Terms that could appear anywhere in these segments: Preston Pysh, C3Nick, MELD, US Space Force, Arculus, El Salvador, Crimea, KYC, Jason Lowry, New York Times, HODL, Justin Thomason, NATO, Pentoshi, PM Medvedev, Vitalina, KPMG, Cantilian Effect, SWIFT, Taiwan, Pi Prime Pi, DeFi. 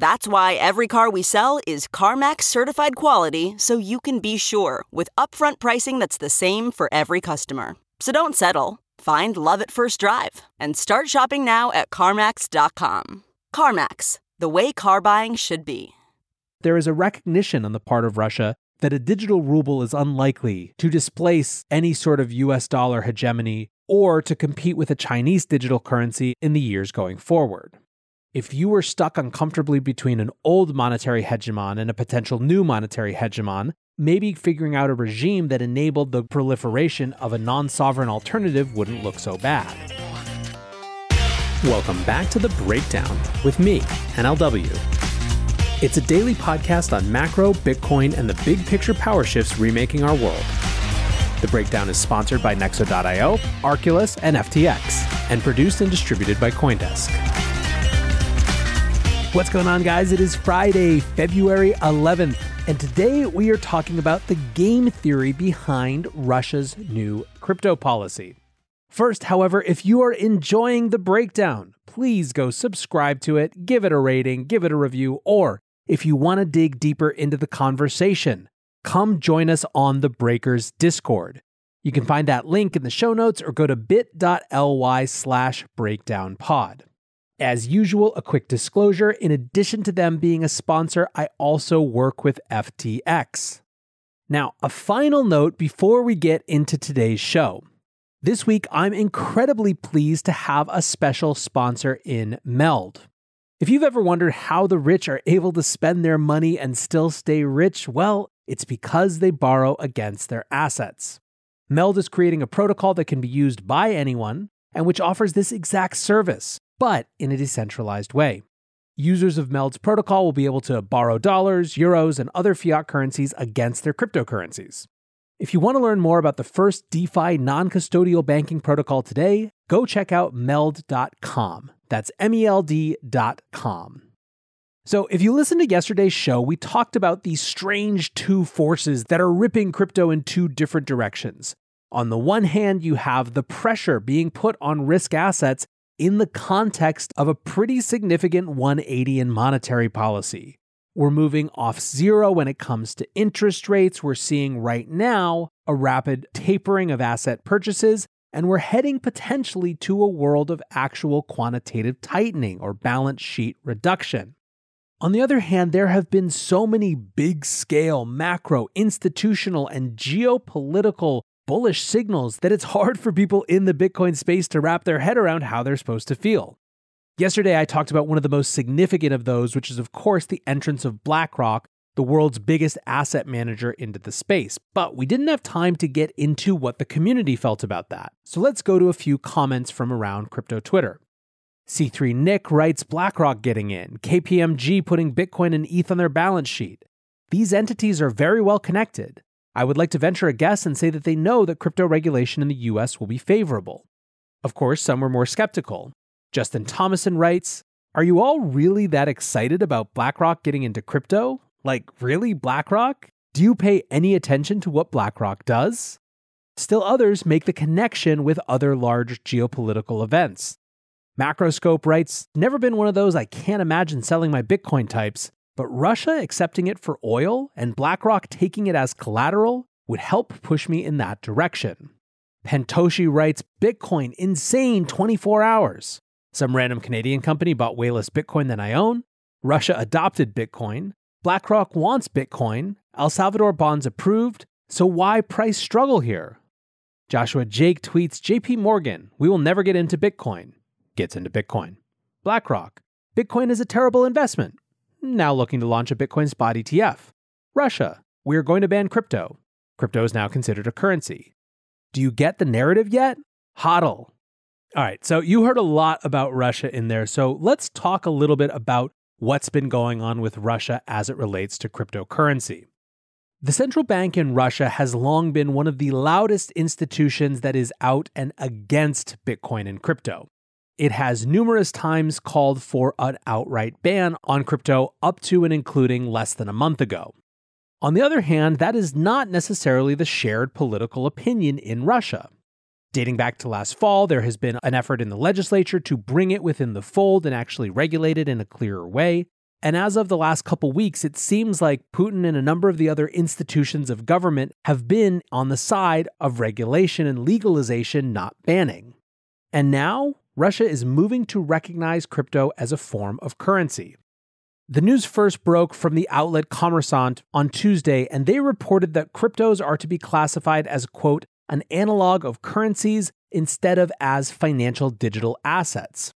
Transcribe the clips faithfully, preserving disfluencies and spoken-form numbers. That's why every car we sell is CarMax certified quality, so you can be sure with upfront pricing that's the same for every customer. So don't settle. Find love at first drive and start shopping now at CarMax dot com. CarMax, the way car buying should be. There is a recognition on the part of Russia that a digital ruble is unlikely to displace any sort of U S dollar hegemony or to compete with a Chinese digital currency in the years going forward. If you were stuck uncomfortably between an old monetary hegemon and a potential new monetary hegemon, maybe figuring out a regime that enabled the proliferation of a non-sovereign alternative wouldn't look so bad. Welcome back to The Breakdown with me, N L W. It's a daily podcast on macro, Bitcoin, and the big picture power shifts remaking our world. The Breakdown is sponsored by Nexo dot io, Arculus, and F T X, and produced and distributed by Coindesk. What's going on, guys? It is Friday, February eleventh, and today we are talking about the game theory behind Russia's new crypto policy. First, however, if you are enjoying The Breakdown, please go subscribe to it, give it a rating, give it a review, or if you want to dig deeper into the conversation, come join us on the Breakers Discord. You can find that link in the show notes or go to bit.ly slash breakdownpod. As usual, a quick disclosure, in addition to them being a sponsor, I also work with F T X. Now, a final note before we get into today's show. This week, I'm incredibly pleased to have a special sponsor in MELD. If you've ever wondered how the rich are able to spend their money and still stay rich, well, it's because they borrow against their assets. MELD is creating a protocol that can be used by anyone and which offers this exact service, but in a decentralized way. Users of MELD's protocol will be able to borrow dollars, euros, and other fiat currencies against their cryptocurrencies. If you want to learn more about the first DeFi non-custodial banking protocol today, go check out meld dot com. That's M E L D dot com. So if you listened to yesterday's show, we talked about these strange two forces that are ripping crypto in two different directions. On the one hand, you have the pressure being put on risk assets in the context of a pretty significant one eighty in monetary policy. We're moving off zero when it comes to interest rates. We're seeing right now a rapid tapering of asset purchases, and we're heading potentially to a world of actual quantitative tightening or balance sheet reduction. On the other hand, there have been so many big-scale, macro, institutional, and geopolitical bullish signals that it's hard for people in the Bitcoin space to wrap their head around how they're supposed to feel. Yesterday, I talked about one of the most significant of those, which is, of course, the entrance of BlackRock, the world's biggest asset manager, into the space. But we didn't have time to get into what the community felt about that. So let's go to a few comments from around crypto Twitter. C three Nick writes, BlackRock getting in, K P M G putting Bitcoin and E T H on their balance sheet. These entities are very well connected. I would like to venture a guess and say that they know that crypto regulation in the U S will be favorable. Of course, some were more skeptical. Justin Thomason writes, are you all really that excited about BlackRock getting into crypto? Like, really, BlackRock? Do you pay any attention to what BlackRock does? Still others make the connection with other large geopolitical events. Macroscope writes, never been one of those I can't imagine selling my Bitcoin types. But Russia accepting it for oil and BlackRock taking it as collateral would help push me in that direction. Pentoshi writes, Bitcoin, insane twenty-four hours. Some random Canadian company bought way less Bitcoin than I own. Russia adopted Bitcoin. BlackRock wants Bitcoin. El Salvador bonds approved. So why price struggle here? Joshua Jake tweets, J P Morgan, we will never get into Bitcoin. gets into Bitcoin. BlackRock. Bitcoin is a terrible investment. Now looking to launch a Bitcoin spot E T F. Russia. We are going to ban crypto. Crypto is now considered a currency. Do you get the narrative yet? HODL. All right, so you heard a lot about Russia in there. So let's talk a little bit about what's been going on with Russia as it relates to cryptocurrency. The central bank in Russia has long been one of the loudest institutions that is out and against Bitcoin and crypto. It has numerous times called for an outright ban on crypto up to and including less than a month ago. On the other hand, that is not necessarily the shared political opinion in Russia. Dating back to last fall, there has been an effort in the legislature to bring it within the fold and actually regulate it in a clearer way. And as of the last couple weeks, it seems like Putin and a number of the other institutions of government have been on the side of regulation and legalization, not banning. And now, Russia is moving to recognize crypto as a form of currency. The news first broke from the outlet Commerçant on Tuesday, and they reported that cryptos are to be classified as, quote, an analog of currencies instead of as financial digital assets.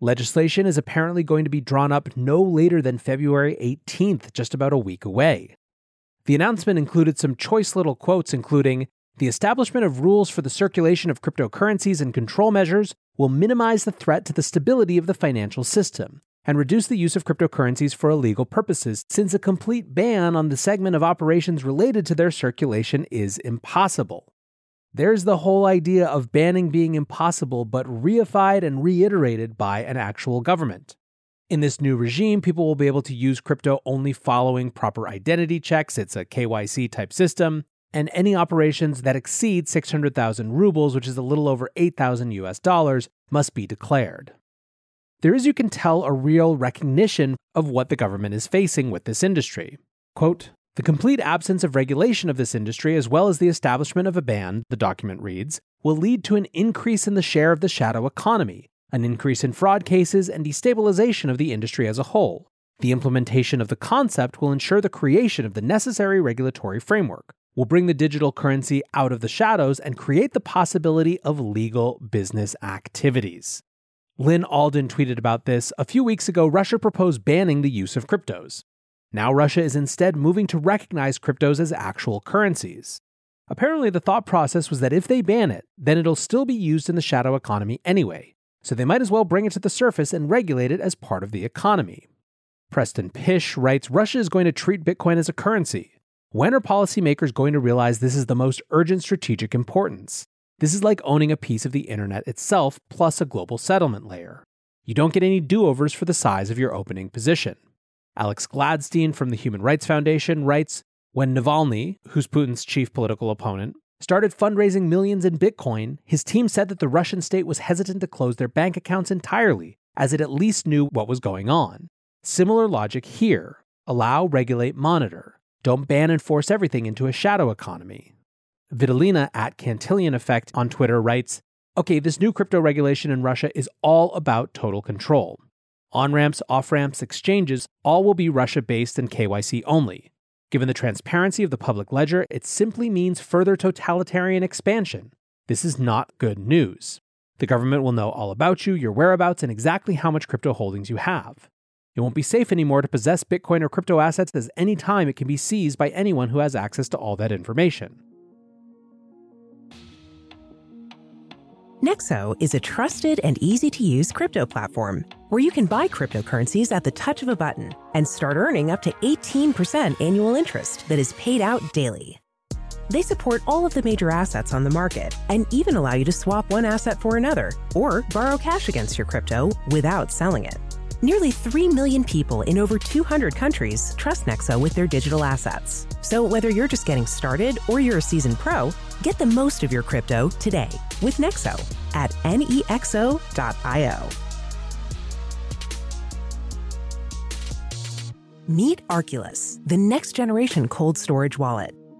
Legislation is apparently going to be drawn up no later than February eighteenth, just about a week away. The announcement included some choice little quotes, including, "The establishment of rules for the circulation of cryptocurrencies and control measures will minimize the threat to the stability of the financial system and reduce the use of cryptocurrencies for illegal purposes, since a complete ban on the segment of operations related to their circulation is impossible." There's the whole idea of banning being impossible, but reified and reiterated by an actual government. In this new regime, people will be able to use crypto only following proper identity checks. It's a K Y C type system, and any operations that exceed six hundred thousand rubles, which is a little over eight thousand U S dollars, must be declared. There is, you can tell, a real recognition of what the government is facing with this industry. Quote, "The complete absence of regulation of this industry, as well as the establishment of a ban," the document reads, "will lead to an increase in the share of the shadow economy, an increase in fraud cases, and destabilization of the industry as a whole. The implementation of the concept will ensure the creation of the necessary regulatory framework, will bring the digital currency out of the shadows, and create the possibility of legal business activities." Lynn Alden tweeted about this. A few weeks ago, Russia proposed banning the use of cryptos. Now Russia is instead moving to recognize cryptos as actual currencies. Apparently, the thought process was that if they ban it, then it'll still be used in the shadow economy anyway, so they might as well bring it to the surface and regulate it as part of the economy. Preston Pysh writes, "Russia is going to treat Bitcoin as a currency. When are policymakers going to realize this is the most urgent strategic importance? This is like owning a piece of the internet itself, plus a global settlement layer. You don't get any do-overs for the size of your opening position." Alex Gladstein from the Human Rights Foundation writes, "When Navalny, who's Putin's chief political opponent, started fundraising millions in Bitcoin, his team said that the Russian state was hesitant to close their bank accounts entirely, as it at least knew what was going on. Similar logic here. Allow, regulate, monitor. Don't ban and force everything into a shadow economy." Vitalina at Cantilian Effect on Twitter writes, "Okay, this new crypto regulation in Russia is all about total control. On-ramps, off-ramps, exchanges, all will be Russia-based and K Y C only. Given the transparency of the public ledger, it simply means further totalitarian expansion. This is not good news. The government will know all about you, your whereabouts, and exactly how much crypto holdings you have. It won't be safe anymore to possess Bitcoin or crypto assets, as any time it can be seized by anyone who has access to all that information." Nexo is a trusted and easy-to-use crypto platform where you can buy cryptocurrencies at the touch of a button and start earning up to eighteen percent annual interest that is paid out daily. They support all of the major assets on the market and even allow you to swap one asset for another or borrow cash against your crypto without selling it. Nearly three million people in over two hundred countries trust Nexo with their digital assets. So whether you're just getting started or you're a seasoned pro, get the most of your crypto today with Nexo at nexo dot io. Meet Arculus, the next generation cold storage wallet.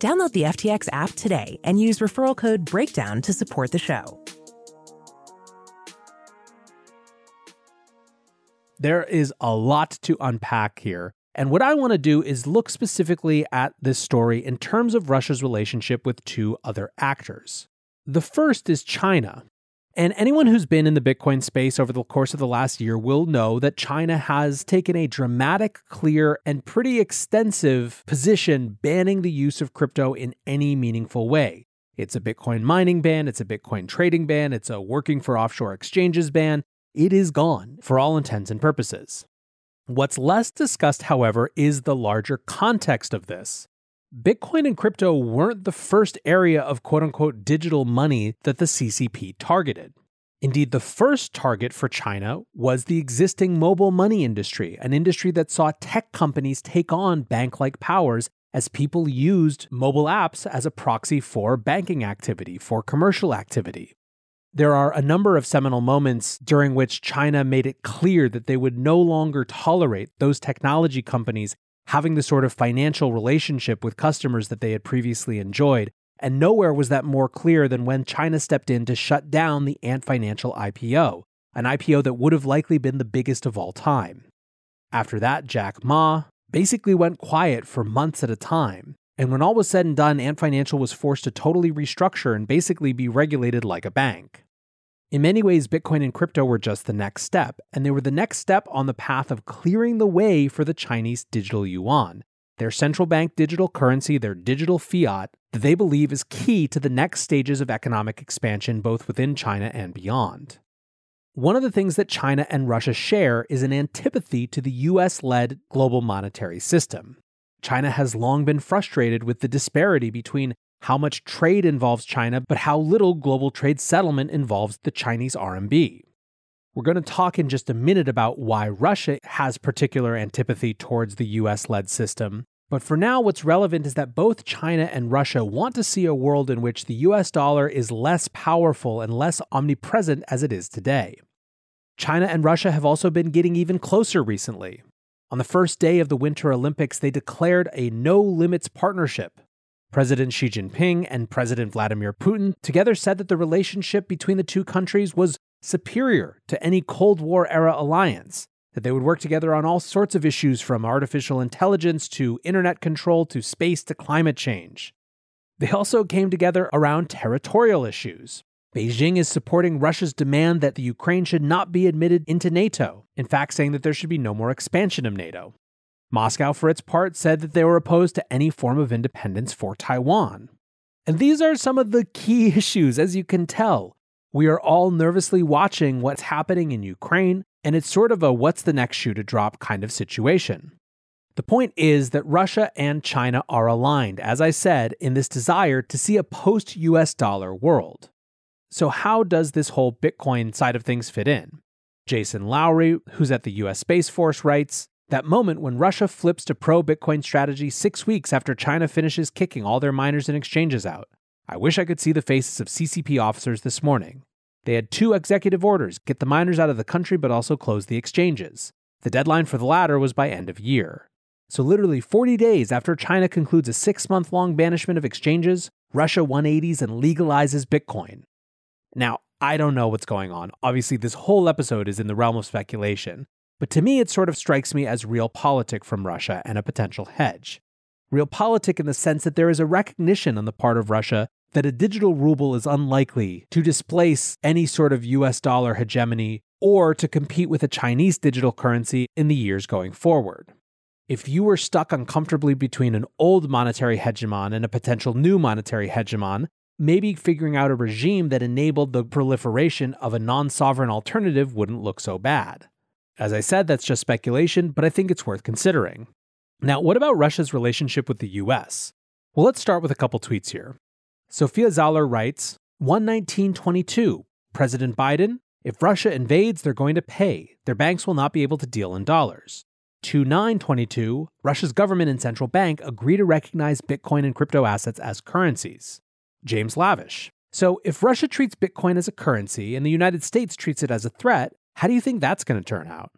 Download the F T X app today and use referral code BREAKDOWN to support the show. There is a lot to unpack here. And what I want to do is look specifically at this story in terms of Russia's relationship with two other actors. The first is China. And anyone who's been in the Bitcoin space over the course of the last year will know that China has taken a dramatic, clear, and pretty extensive position banning the use of crypto in any meaningful way. It's a Bitcoin mining ban, it's a Bitcoin trading ban, it's a working for offshore exchanges ban. It is gone for all intents and purposes. What's less discussed, however, is the larger context of this. Bitcoin and crypto weren't the first area of quote-unquote digital money that the C C P targeted. Indeed, the first target for China was the existing mobile money industry, an industry that saw tech companies take on bank-like powers as people used mobile apps as a proxy for banking activity, for commercial activity. There are a number of seminal moments during which China made it clear that they would no longer tolerate those technology companies having the sort of financial relationship with customers that they had previously enjoyed, and nowhere was that more clear than when China stepped in to shut down the Ant Financial I P O, an I P O that would have likely been the biggest of all time. After that, Jack Ma basically went quiet for months at a time, and when all was said and done, Ant Financial was forced to totally restructure and basically be regulated like a bank. In many ways, Bitcoin and crypto were just the next step, and they were the next step on the path of clearing the way for the Chinese digital yuan, their central bank digital currency, their digital fiat, that they believe is key to the next stages of economic expansion both within China and beyond. One of the things that China and Russia share is an antipathy to the U S-led global monetary system. China has long been frustrated with the disparity between how much trade involves China, but how little global trade settlement involves the Chinese R M B. We're going to talk in just a minute about why Russia has particular antipathy towards the U S-led system. But for now, what's relevant is that both China and Russia want to see a world in which the U S dollar is less powerful and less omnipresent as it is today. China and Russia have also been getting even closer recently. On the first day of the Winter Olympics, they declared a no-limits partnership. President Xi Jinping and President Vladimir Putin together said that the relationship between the two countries was superior to any Cold War-era alliance, that they would work together on all sorts of issues from artificial intelligence to internet control to space to climate change. They also came together around territorial issues. Beijing is supporting Russia's demand that the Ukraine should not be admitted into NATO, in fact saying that there should be no more expansion of NATO. Moscow, for its part, said that they were opposed to any form of independence for Taiwan. And these are some of the key issues, as you can tell. We are all nervously watching what's happening in Ukraine, and it's sort of a what's the next shoe to drop kind of situation. The point is that Russia and China are aligned, as I said, in this desire to see a post-U S dollar world. So how does this whole Bitcoin side of things fit in? Jason Lowry, who's at the U S Space Force, writes, "That moment when Russia flips to pro-Bitcoin strategy six weeks after China finishes kicking all their miners and exchanges out. I wish I could see the faces of C C P officers this morning. They had two executive orders, get the miners out of the country but also close the exchanges. The deadline for the latter was by end of year. So literally forty days after China concludes a six-month-long banishment of exchanges, Russia one eighties and legalizes Bitcoin." Now, I don't know what's going on. Obviously, this whole episode is in the realm of speculation. But to me, it sort of strikes me as realpolitik from Russia and a potential hedge. Realpolitik in the sense that there is a recognition on the part of Russia that a digital ruble is unlikely to displace any sort of U S dollar hegemony or to compete with a Chinese digital currency in the years going forward. If you were stuck uncomfortably between an old monetary hegemon and a potential new monetary hegemon, maybe figuring out a regime that enabled the proliferation of a non-sovereign alternative wouldn't look so bad. As I said, that's just speculation, but I think it's worth considering. Now, what about Russia's relationship with the U S? Well, let's start with a couple tweets here. Sophia Zahler writes, one nineteen twenty-two, President Biden, if Russia invades, they're going to pay. Their banks will not be able to deal in dollars. two nine twenty-two, Russia's government and central bank agree to recognize Bitcoin and crypto assets as currencies. James Lavish. So if Russia treats Bitcoin as a currency and the United States treats it as a threat, how do you think that's going to turn out?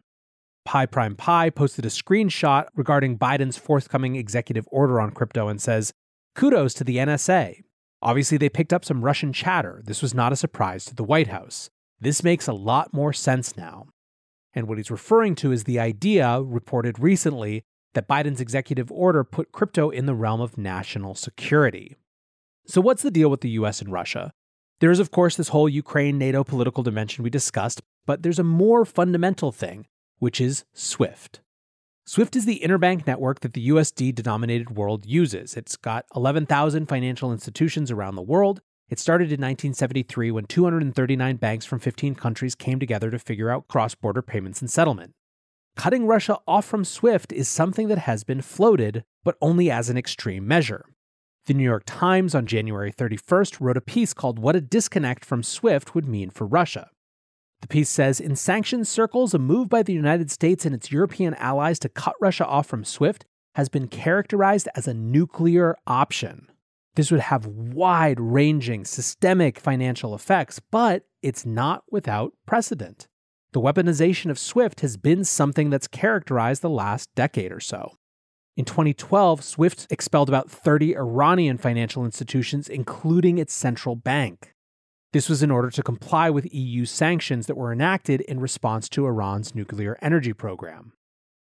Pi Prime Pi posted a screenshot regarding Biden's forthcoming executive order on crypto and says, kudos to the N S A. Obviously, they picked up some Russian chatter. This was not a surprise to the White House. This makes a lot more sense now. And what he's referring to is the idea reported recently that Biden's executive order put crypto in the realm of national security. So what's the deal with the U S and Russia? There is, of course, this whole Ukraine-NATO political dimension we discussed, but there's a more fundamental thing, which is SWIFT. SWIFT is the interbank network that the U S D-denominated world uses. It's got eleven thousand financial institutions around the world. It started in nineteen seventy-three when two hundred thirty-nine banks from fifteen countries came together to figure out cross-border payments and settlement. Cutting Russia off from SWIFT is something that has been floated, but only as an extreme measure. The New York Times on January thirty-first wrote a piece called What a Disconnect from SWIFT Would Mean for Russia. The piece says, in sanctions circles, a move by the United States and its European allies to cut Russia off from SWIFT has been characterized as a nuclear option. This would have wide-ranging, systemic financial effects, but it's not without precedent. The weaponization of SWIFT has been something that's characterized the last decade or so. In twenty twelve, SWIFT expelled about thirty Iranian financial institutions, including its central bank. This was in order to comply with E U sanctions that were enacted in response to Iran's nuclear energy program.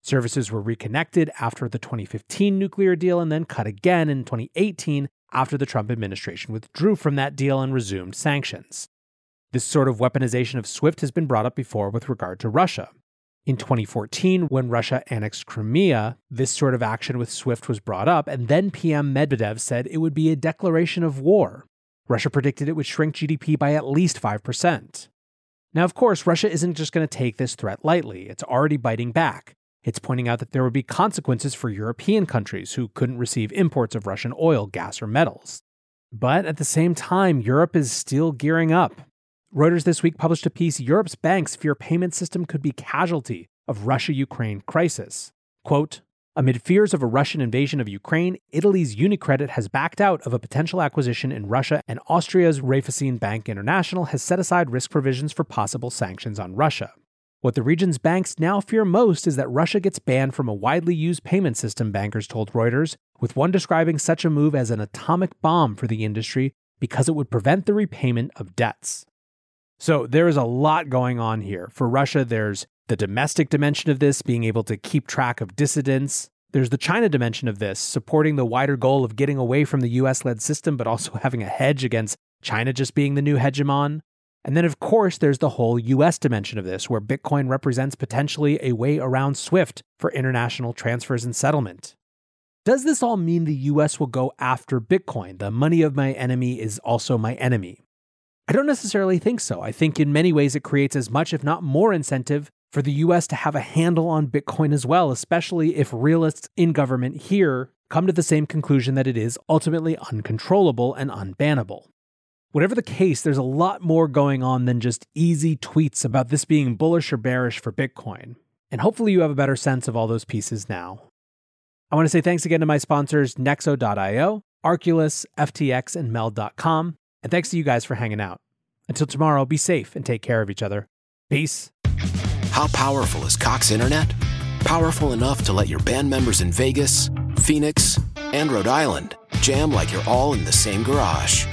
Services were reconnected after the twenty fifteen nuclear deal and then cut again in twenty eighteen after the Trump administration withdrew from that deal and resumed sanctions. This sort of weaponization of SWIFT has been brought up before with regard to Russia. In twenty fourteen, when Russia annexed Crimea, this sort of action with SWIFT was brought up, and then P M Medvedev said it would be a declaration of war. Russia predicted it would shrink G D P by at least five percent. Now, of course, Russia isn't just going to take this threat lightly. It's already biting back. It's pointing out that there would be consequences for European countries who couldn't receive imports of Russian oil, gas, or metals. But at the same time, Europe is still gearing up. Reuters this week published a piece, Europe's banks fear payment system could be casualty of Russia-Ukraine crisis. Quote, amid fears of a Russian invasion of Ukraine, Italy's UniCredit has backed out of a potential acquisition in Russia, and Austria's Raiffeisen Bank International has set aside risk provisions for possible sanctions on Russia. What the region's banks now fear most is that Russia gets banned from a widely used payment system, bankers told Reuters, with one describing such a move as an atomic bomb for the industry because it would prevent the repayment of debts. So there is a lot going on here. For Russia, there's the domestic dimension of this, being able to keep track of dissidents. There's the China dimension of this, supporting the wider goal of getting away from the U S-led system, but also having a hedge against China just being the new hegemon. And then, of course, there's the whole U S dimension of this, where Bitcoin represents potentially a way around SWIFT for international transfers and settlement. Does this all mean the U S will go after Bitcoin? The money of my enemy is also my enemy. I don't necessarily think so. I think in many ways it creates as much, if not more, incentive for the U S to have a handle on Bitcoin as well, especially if realists in government here come to the same conclusion that it is ultimately uncontrollable and unbannable. Whatever the case, there's a lot more going on than just easy tweets about this being bullish or bearish for Bitcoin. And hopefully you have a better sense of all those pieces now. I want to say thanks again to my sponsors, Nexo dot io, Arculus, F T X, and meld dot com. And thanks to you guys for hanging out. Until tomorrow, be safe and take care of each other. Peace. How powerful is Cox Internet? Powerful enough to let your band members in Vegas, Phoenix, and Rhode Island jam like you're all in the same garage.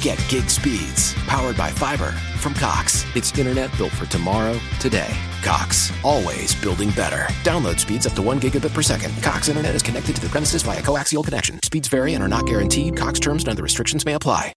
Get gig speeds powered by fiber from Cox. It's internet built for tomorrow, today. Cox, always building better. Download speeds up to one gigabit per second. Cox Internet is connected to the premises via coaxial connection. Speeds vary and are not guaranteed. Cox terms and other restrictions may apply.